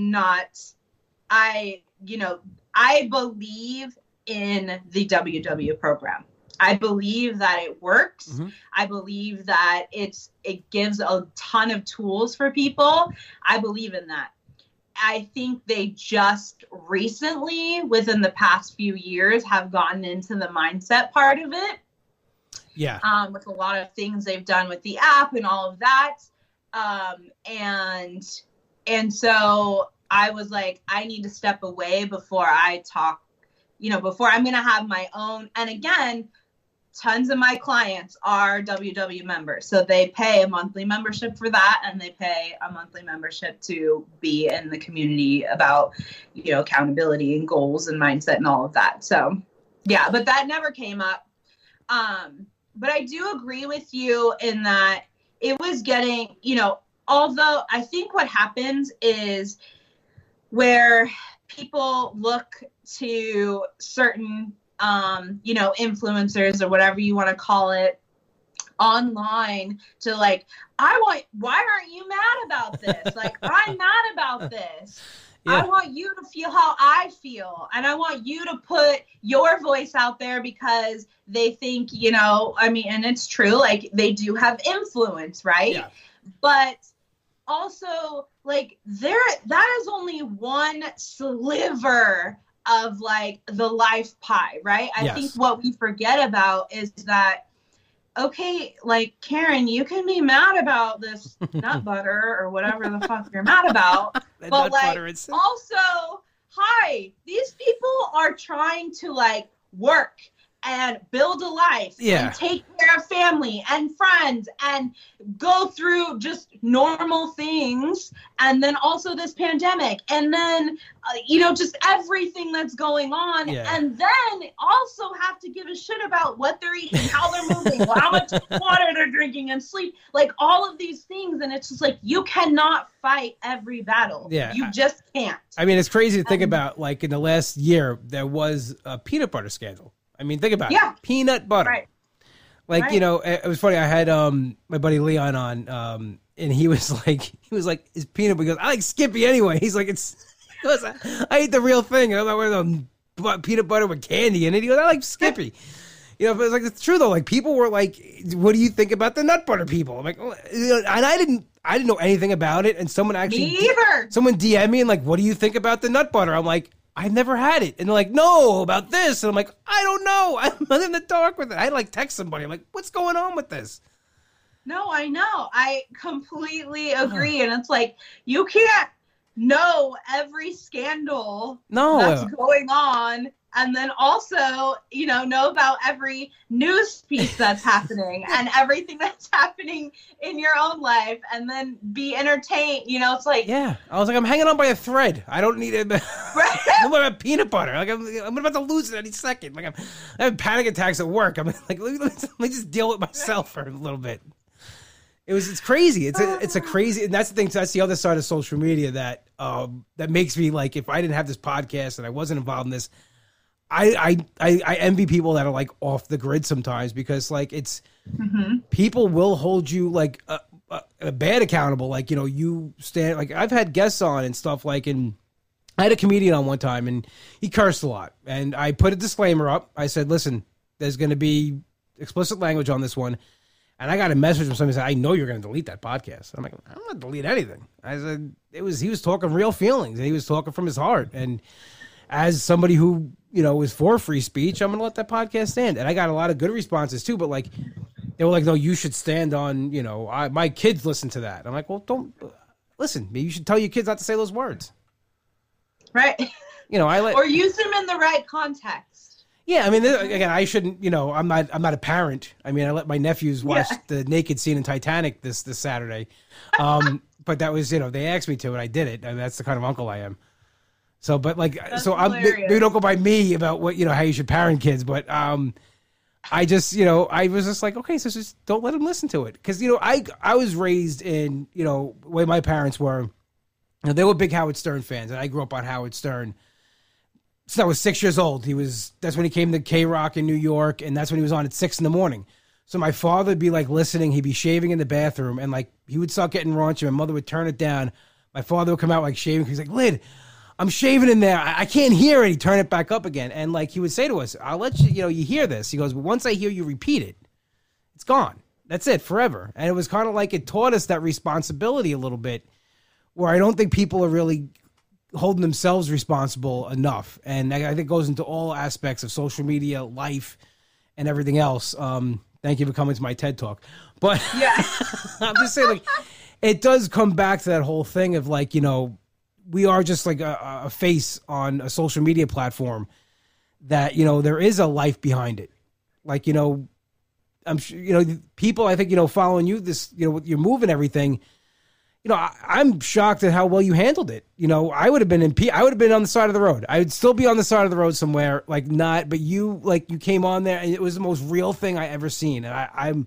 believe in the WW program. I believe that it works. I believe that it gives a ton of tools for people. I believe in that. I think they just recently, within the past few years, have gotten into the mindset part of it. Yeah. With a lot of things they've done with the app and all of that. And so I was like, I need to step away before I talk, you know, before I'm going to have my own. And again, tons of my clients are WW members. So they pay a monthly membership for that. And they pay a monthly membership to be in the community about, you know, accountability and goals and mindset and all of that. So yeah, but that never came up. But I do agree with you in that it was getting, you know, although I think what happens is where people look to certain, you know, influencers or whatever you want to call it online to like, why aren't you mad about this? Like, I'm mad about this. Yeah. I want you to feel how I feel, and I want you to put your voice out there because they think, you know, I mean, and it's true, like, they do have influence, right? Yeah. But also, like, that is only one sliver of, like, the life pie, right? I think what we forget about is that, okay, like, Karen, you can be mad about this nut butter or whatever the fuck you're mad about. But, like, also, hi, these people are trying to, like, work and build a life and take care of family and friends and go through just normal things. And then also this pandemic and then, you know, just everything that's going on. Yeah. And then also have to give a shit about what they're eating, how they're moving, how much water they're drinking and sleep, like all of these things. And it's just like, you cannot fight every battle. Yeah. You just can't. I mean, it's crazy to think about, like, in the last year, there was a peanut butter scandal. I mean, think about it. Peanut butter. Right. Like, you know, it was funny. I had my buddy Leon on, and he was like, it's peanut butter. He goes, I like Skippy anyway. He's like, I eat the real thing. I'm not wearing peanut butter with candy in it. He goes, I like Skippy. You know, but it's like, it's true though. Like, people were like, what do you think about the nut butter people? I'm like, oh. And I didn't know anything about it. And someone someone DM'd me and like, what do you think about the nut butter? I'm like, I've never had it. And they're like, no, about this. And I'm like, I don't know. I'm in the dark with it. I like text somebody. I'm like, what's going on with this? No, I know. I completely agree. And it's like, you can't know every scandal that's going on. And then also, you know about every news piece that's happening and everything that's happening in your own life, and then be entertained. You know, it's like... Yeah. I was like, I'm hanging on by a thread. I don't need it. I'm about peanut butter. Like, I'm about to lose it any second. Like, I'm having panic attacks at work. I'm like, let me just deal with myself for a little bit. It's crazy. It's a crazy... And that's the thing. That's the other side of social media that makes me like, if I didn't have this podcast and I wasn't involved in this... I envy people that are like off the grid sometimes, because like it's people will hold you like a bad accountable. Like, you know, you stand, like I've had guests on and stuff, like, and I had a comedian on one time and he cursed a lot, and I put a disclaimer up. I said, listen, there's going to be explicit language on this one. And I got a message from somebody who said, I know you're going to delete that podcast. I'm like, I'm not going to delete anything. I said, he was talking real feelings and he was talking from his heart. And as somebody who, you know, is for free speech, I'm going to let that podcast stand. And I got a lot of good responses too, but like, they were like, no, you should stand on, you know, my kids listen to that. I'm like, well, don't listen. Maybe you should tell your kids not to say those words. Right. You know, or use them in the right context. Yeah. I mean, again, I shouldn't, you know, I'm not a parent. I mean, I let my nephews watch the naked scene in Titanic this Saturday. But that was, you know, they asked me to, and I did it. And that's the kind of uncle I am. So, but like, that's so they don't go by me about what, you know, how you should parent kids. But I just, you know, I was just like, okay, so just don't let them listen to it. Cause you know, I was raised in, you know, the way my parents were, you know, they were big Howard Stern fans, and I grew up on Howard Stern. So I was 6 years old. That's when he came to K-Rock in New York. And that's when he was on at 6 a.m. So my father would be like listening, he'd be shaving in the bathroom, and like, he would start getting raunchy. My mother would turn it down. My father would come out like shaving. He's like, Lyd, I'm shaving in there. I can't hear it. He turned it back up again. And like, he would say to us, I'll let you, you know, you hear this. He goes, but once I hear you repeat it, it's gone. That's it forever. And it was kind of like, it taught us that responsibility a little bit, where I don't think people are really holding themselves responsible enough. And I think it goes into all aspects of social media, life, and everything else. Thank you for coming to my TED Talk. But yeah. I'm just saying, like, it does come back to that whole thing of like, you know, we are just like a face on a social media platform that, you know, there is a life behind it. Like, you know, I'm sure, you know, people, I think, you know, following you, this, you know, you're moving everything, you know, I'm shocked at how well you handled it. You know, I would have been on the side of the road. I would still be on the side of the road somewhere, like not, but you, like, you came on there and it was the most real thing I ever seen. And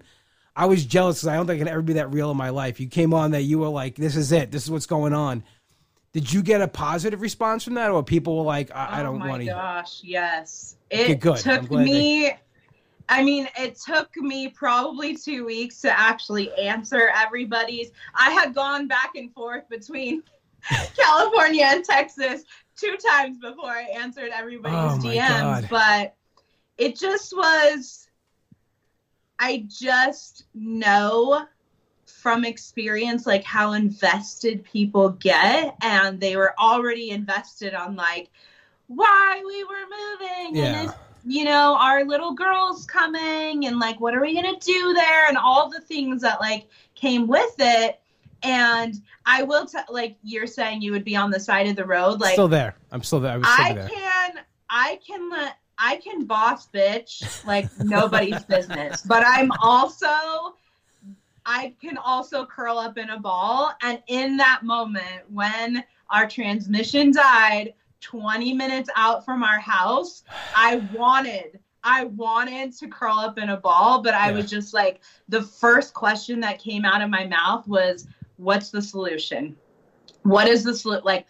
I was jealous because I don't think I can ever be that real in my life. You came on there, you were like, this is it. This is what's going on. Did you get a positive response from that, or people were like, I don't want to hear? Oh, my gosh, yes. It took me, it took me probably 2 weeks to actually answer everybody's. I had gone back and forth between California and Texas 2 times before I answered everybody's DMs. God. But it just was, I just know from experience, like, how invested people get, and they were already invested on, like, why we were moving, and this, you know, our little girl's coming, and, like, what are we gonna do there, and all the things that, like, came with it. And I will like, you're saying you would be on the side of the road, like, still there. I'm still there. I can boss bitch like nobody's business, but I can also curl up in a ball. And in that moment, when our transmission died 20 minutes out from our house, I wanted to curl up in a ball, but I was just like, the first question that came out of my mouth was, what's the solution? What is the solution? Like,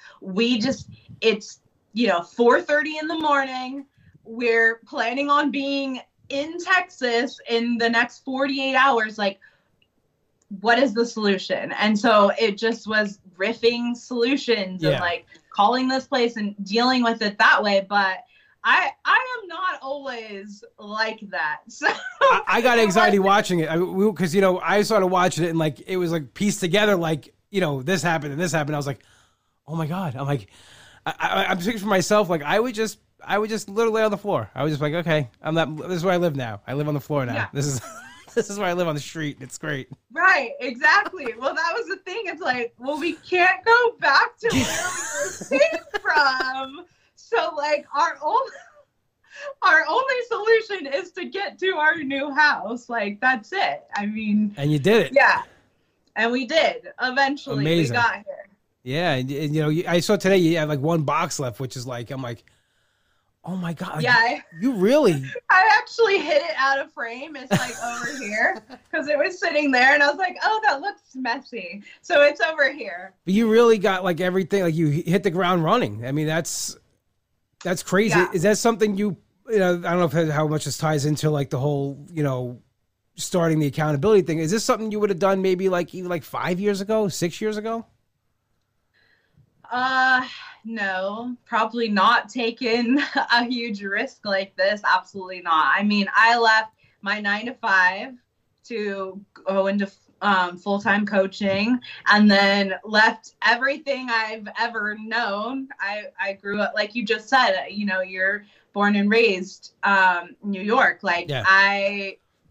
it's, you know, 4:30 in the morning. We're planning on being in Texas in the next 48 hours. Like, what is the solution? And so it just was riffing solutions and, like, calling this place and dealing with it that way. But I am not always like that. So I got anxiety watching it. Because, you know, I started watching it and, like, it was, like, pieced together, like, you know, this happened and this happened. I was like, oh my God. I'm like, I'm thinking for myself, like, I would just literally on the floor. I was just like, okay, I'm not, this is where I live now. I live on the floor now. Yeah. This is where I live, on the street. It's great. Right, exactly. Well, that was the thing. It's like, well, we can't go back to where we came from. So, like, our only solution is to get to our new house. Like, that's it. I mean. And you did it. Yeah. And we did. Eventually, amazing. We got here. Yeah. And, you know, I saw today you had, like, 1 box left, which is like, I'm like, oh my God. Yeah. You really? I actually hid it out of frame. It's like over here, because it was sitting there and I was like, oh, that looks messy. So it's over here. But you really got, like, everything, like, you hit the ground running. I mean, that's crazy. Yeah. Is that something you know, I don't know how much this ties into, like, the whole, you know, starting the accountability thing. Is this something you would have done maybe like even like 5 years ago, 6 years ago? No, probably not taking a huge risk like this. Absolutely not. I mean, I left my 9-to-5 to go into full-time coaching, and then left everything I've ever known. I grew up, like you just said, you know, you're born and raised New York. Like,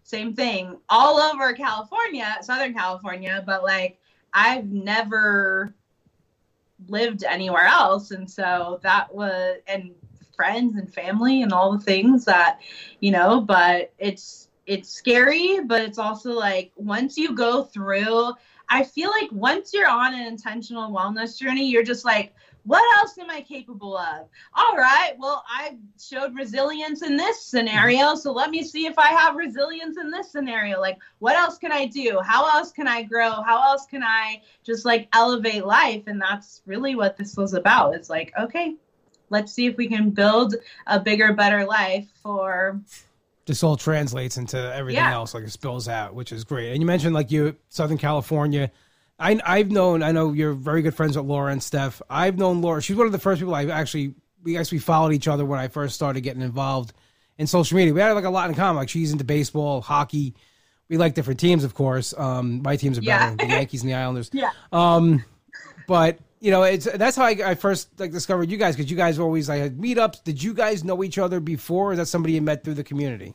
same thing, all over California, Southern California, but, like, I've never lived anywhere else. And so that was, and friends and family and all the things that, you know, but it's scary, but it's also like, once you go through, I feel like once you're on an intentional wellness journey, you're just like, what else am I capable of? All right, well, I showed resilience in this scenario, so let me see if I have resilience in this scenario. Like, what else can I do? How else can I grow? How else can I just, like, elevate life? And that's really what this was about. It's like, okay, let's see if we can build a bigger, better life for... This all translates into everything else, like, it spills out, which is great. And you mentioned, like, you Southern California. I know you're very good friends with Laura and Steph. I've known Laura. She's one of the first people we followed each other when I first started getting involved in social media. We had, like, a lot in common. Like, she's into baseball, hockey. We like different teams, of course. My teams are better than the Yankees and the Islanders. Yeah. But, you know, that's how I first, like, discovered you guys, because you guys were always, like, had meetups. Did you guys know each other before, or is that somebody you met through the community?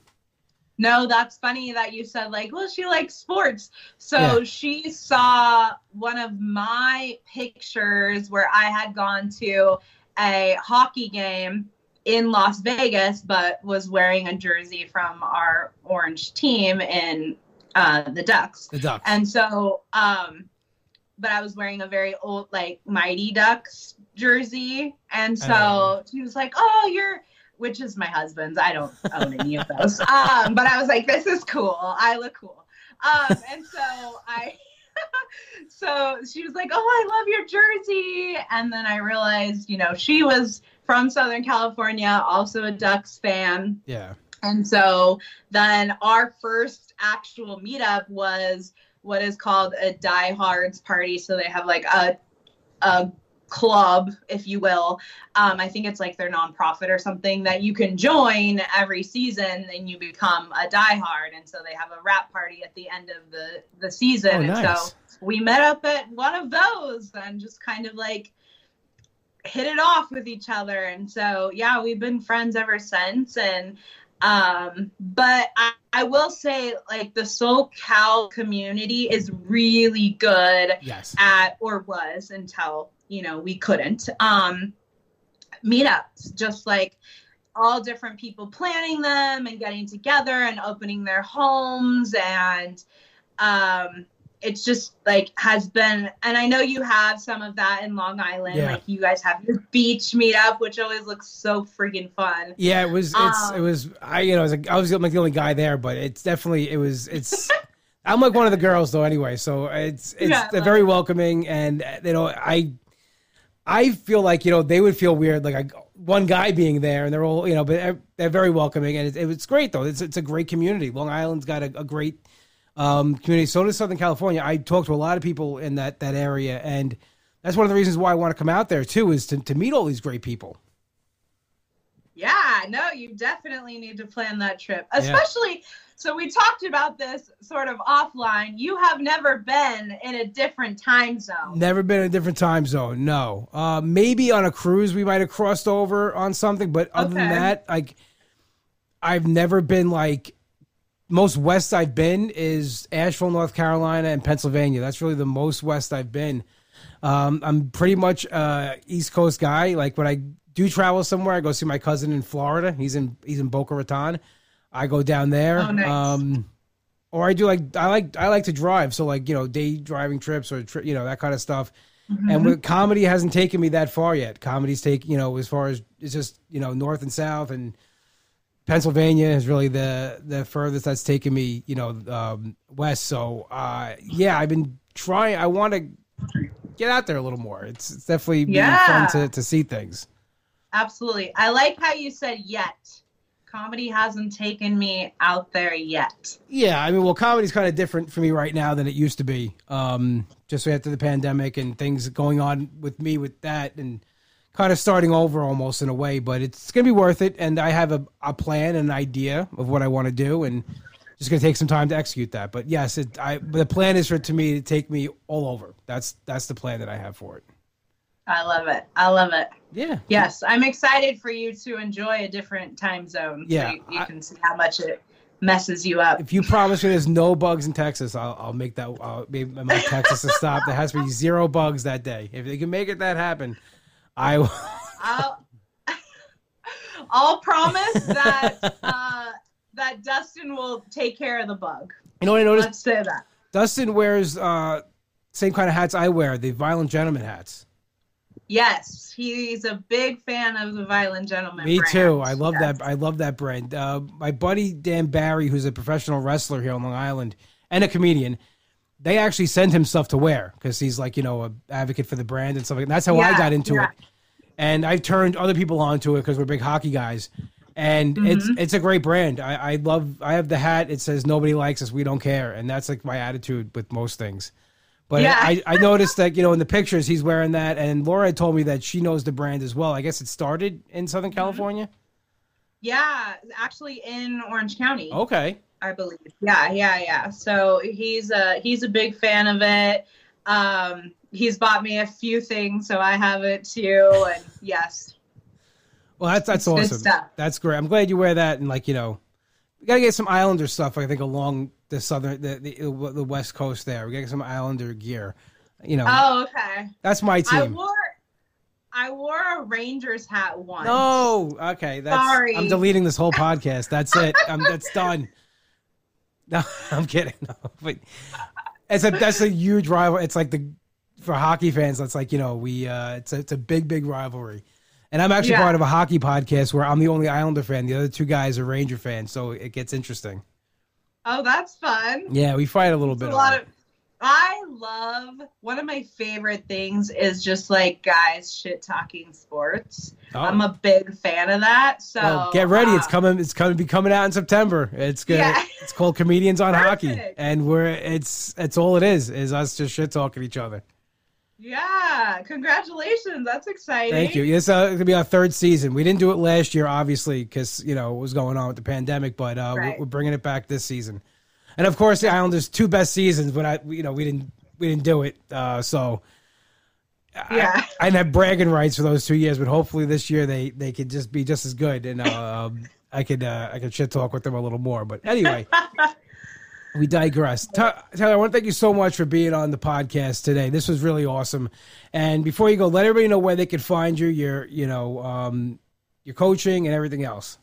No, that's funny that you said, like, well, she likes sports. So she saw one of my pictures where I had gone to a hockey game in Las Vegas, but was wearing a jersey from our orange team in the Ducks. And so, but I was wearing a very old, like, Mighty Ducks jersey. And so she was like, oh, you're... which is my husband's. I don't own any of those. But I was like, this is cool. I look cool. And so I So she was like, oh, I love your jersey. And then I realized, you know, she was from Southern California, also a Ducks fan. Yeah. And so then our first actual meetup was what is called a diehards party. So they have like a club, if you will. I think it's like their nonprofit or something that you can join every season and you become a diehard. And so they have a wrap party at the end of the season. Oh, nice. And so we met up at one of those and just kind of like hit it off with each other. And so, yeah, we've been friends ever since. And but I will say, like, the SoCal community is really good yes. at, or was until, you know, we couldn't, meetups, just like all different people planning them and getting together and opening their homes. And, it's just like has been, and I know you have some of that in Long Island. Yeah. Like you guys have your beach meetup, which always looks so freaking fun. Yeah, it was. I was like the only guy there, but it's definitely it's. I'm like one of the girls though, anyway. So it's yeah, they're very welcoming, and you know I feel like you know they would feel weird like one guy being there, and they're all you know, but they're very welcoming, and it's great though. It's a great community. Long Island's got a great. Community. So does Southern California. I talk to a lot of people in that area, and that's one of the reasons why I want to come out there too, is to meet all these great people. Yeah, no, you definitely need to plan that trip, especially. Yeah. So we talked about this sort of offline. You have never been in a different time zone. Never been in a different time zone. No. Maybe on a cruise we might have crossed over on something, but other than that, like I've never been like. Most west I've been is Asheville, North Carolina, and Pennsylvania. That's really the most west I've been. I'm pretty much an East Coast guy. Like when I do travel somewhere, I go see my cousin in Florida. He's in Boca Raton. I go down there. Oh, nice. Or I do I like to drive. So like, you know, day driving trips or you know, that kind of stuff. Mm-hmm. And comedy hasn't taken me that far yet. Comedy's taken, you know, as far as it's just, you know, north and south, and Pennsylvania is really the furthest that's taken me, you know, west. So, yeah, I've been trying. I want to get out there a little more. It's definitely been fun to see things. Absolutely. I like how you said yet. Comedy hasn't taken me out there yet. Yeah, I mean, well, comedy's kind of different for me right now than it used to be, just after the pandemic and things going on with me with that and kind of starting over almost in a way, but it's going to be worth it. And I have a plan, an idea of what I want to do, and just going to take some time to execute that. But yes, the plan is for it to me to take me all over. That's the plan that I have for it. I love it. Yeah. Yes. I'm excited for you to enjoy a different time zone. Yeah. So you can see how much it messes you up. If you promise me there's no bugs in Texas, I'll make that, maybe my Texas to stop. There has to be zero bugs that day. If they can make it that happen, I'll promise that that Dustin will take care of the bug. You know what I noticed? Let's say that. Dustin wears same kind of hats I wear, the Violent Gentleman hats. Yes, he's a big fan of the Violent Gentleman brand. Me too. I love that. I love that brand. My buddy Dan Barry, who's a professional wrestler here on Long Island and a comedian, they actually send him stuff to wear because he's like, you know, an advocate for the brand and stuff like that. That's how I got into it. And I've turned other people onto it because we're big hockey guys. And it's a great brand. I have the hat. It says, nobody likes us, we don't care. And that's like my attitude with most things. But I noticed that, you know, in the pictures, he's wearing that. And Laura told me that she knows the brand as well. I guess it started in Southern California. Yeah, actually in Orange County. Okay. I believe. Yeah. So he's a big fan of it. He's bought me a few things, so I have it too. And yes. Well, that's awesome. That's great. I'm glad you wear that. And like, you know, we got to get some Islander stuff, I think, along the southern, the West Coast there. We got to get some Islander gear, you know. Oh, okay. That's my team. I wore a Rangers hat once. Oh, okay. Sorry. I'm deleting this whole podcast. That's it. That's done. No, I'm kidding. No, but that's a huge rival. It's like for hockey fans, that's like, you know, it's a big rivalry. And I'm actually part of a hockey podcast where I'm the only Islander fan. The other two guys are Ranger fans, so it gets interesting. Oh, that's fun. Yeah, we fight a little bit. A lot of I love, one of my favorite things is just like guys shit talking sports. Oh. I'm a big fan of that. So well, get ready. It's coming out in September. It's good. Yeah. It's called Comedians on Hockey. And it's all it is us just shit talking each other. Yeah. Congratulations. That's exciting. Thank you. Yes. It's going to be our third season. We didn't do it last year, obviously, because you know, what was going on with the pandemic, but we're bringing it back this season. And of course, the Islanders' two best seasons, but we didn't do it. So I didn't have bragging rights for those 2 years, but hopefully this year they could just be just as good, and I could shit talk with them a little more. But anyway, we digress. Taylor, I want to thank you so much for being on the podcast today. This was really awesome. And before you go, let everybody know where they can find you, your coaching and everything else.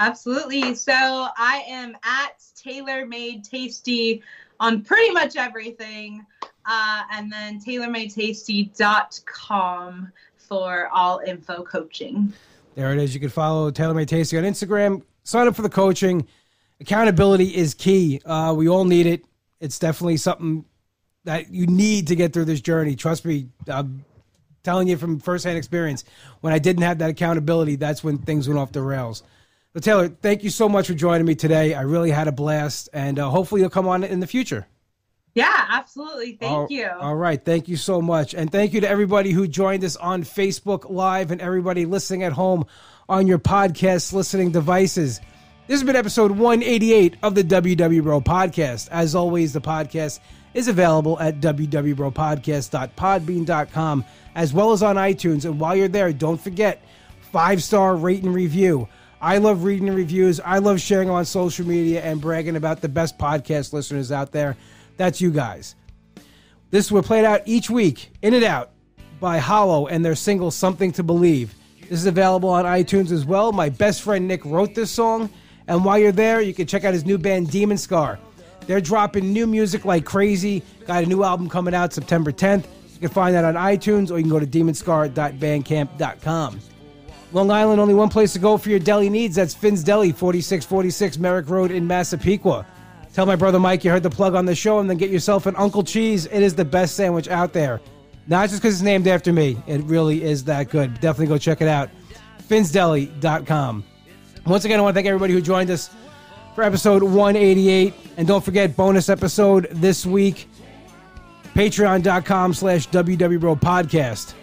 Absolutely. So I am at TaylorMadeTasty on pretty much everything. And then TaylorMadeTasty.com for all info coaching. There it is. You can follow TaylorMadeTasty on Instagram. Sign up for the coaching. Accountability is key. We all need it. It's definitely something that you need to get through this journey. Trust me. I'm telling you from firsthand experience, when I didn't have that accountability, that's when things went off the rails. Well, Taylor, thank you so much for joining me today. I really had a blast, and hopefully you'll come on in the future. Yeah, absolutely. Thank you. All right. Thank you so much. And thank you to everybody who joined us on Facebook Live and everybody listening at home on your podcast listening devices. This has been episode 188 of the WW Bro Podcast. As always, the podcast is available at wwbropodcast.podbean.com as well as on iTunes. And while you're there, don't forget 5-star rate and review. I love reading the reviews. I love sharing them on social media and bragging about the best podcast listeners out there. That's you guys. This will play out each week, In and Out, by Hollow and their single Something to Believe. This is available on iTunes as well. My best friend Nick wrote this song. And while you're there, you can check out his new band, Demon Scar. They're dropping new music like crazy. Got a new album coming out September 10th. You can find that on iTunes, or you can go to demonscar.bandcamp.com. Long Island, only one place to go for your deli needs. That's Finn's Deli, 4646 Merrick Road in Massapequa. Tell my brother Mike you heard the plug on the show, and then get yourself an Uncle Cheese. It is the best sandwich out there. Not just because it's named after me. It really is that good. Definitely go check it out. FinsDeli.com. Once again, I want to thank everybody who joined us for episode 188. And don't forget, bonus episode this week, patreon.com/WWBroPodcast.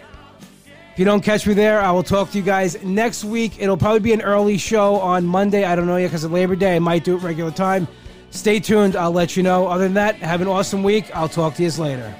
If you don't catch me there, I will talk to you guys next week. It'll probably be an early show on Monday. I don't know yet because of Labor Day. I might do it regular time. Stay tuned. I'll let you know. Other than that, have an awesome week. I'll talk to you later.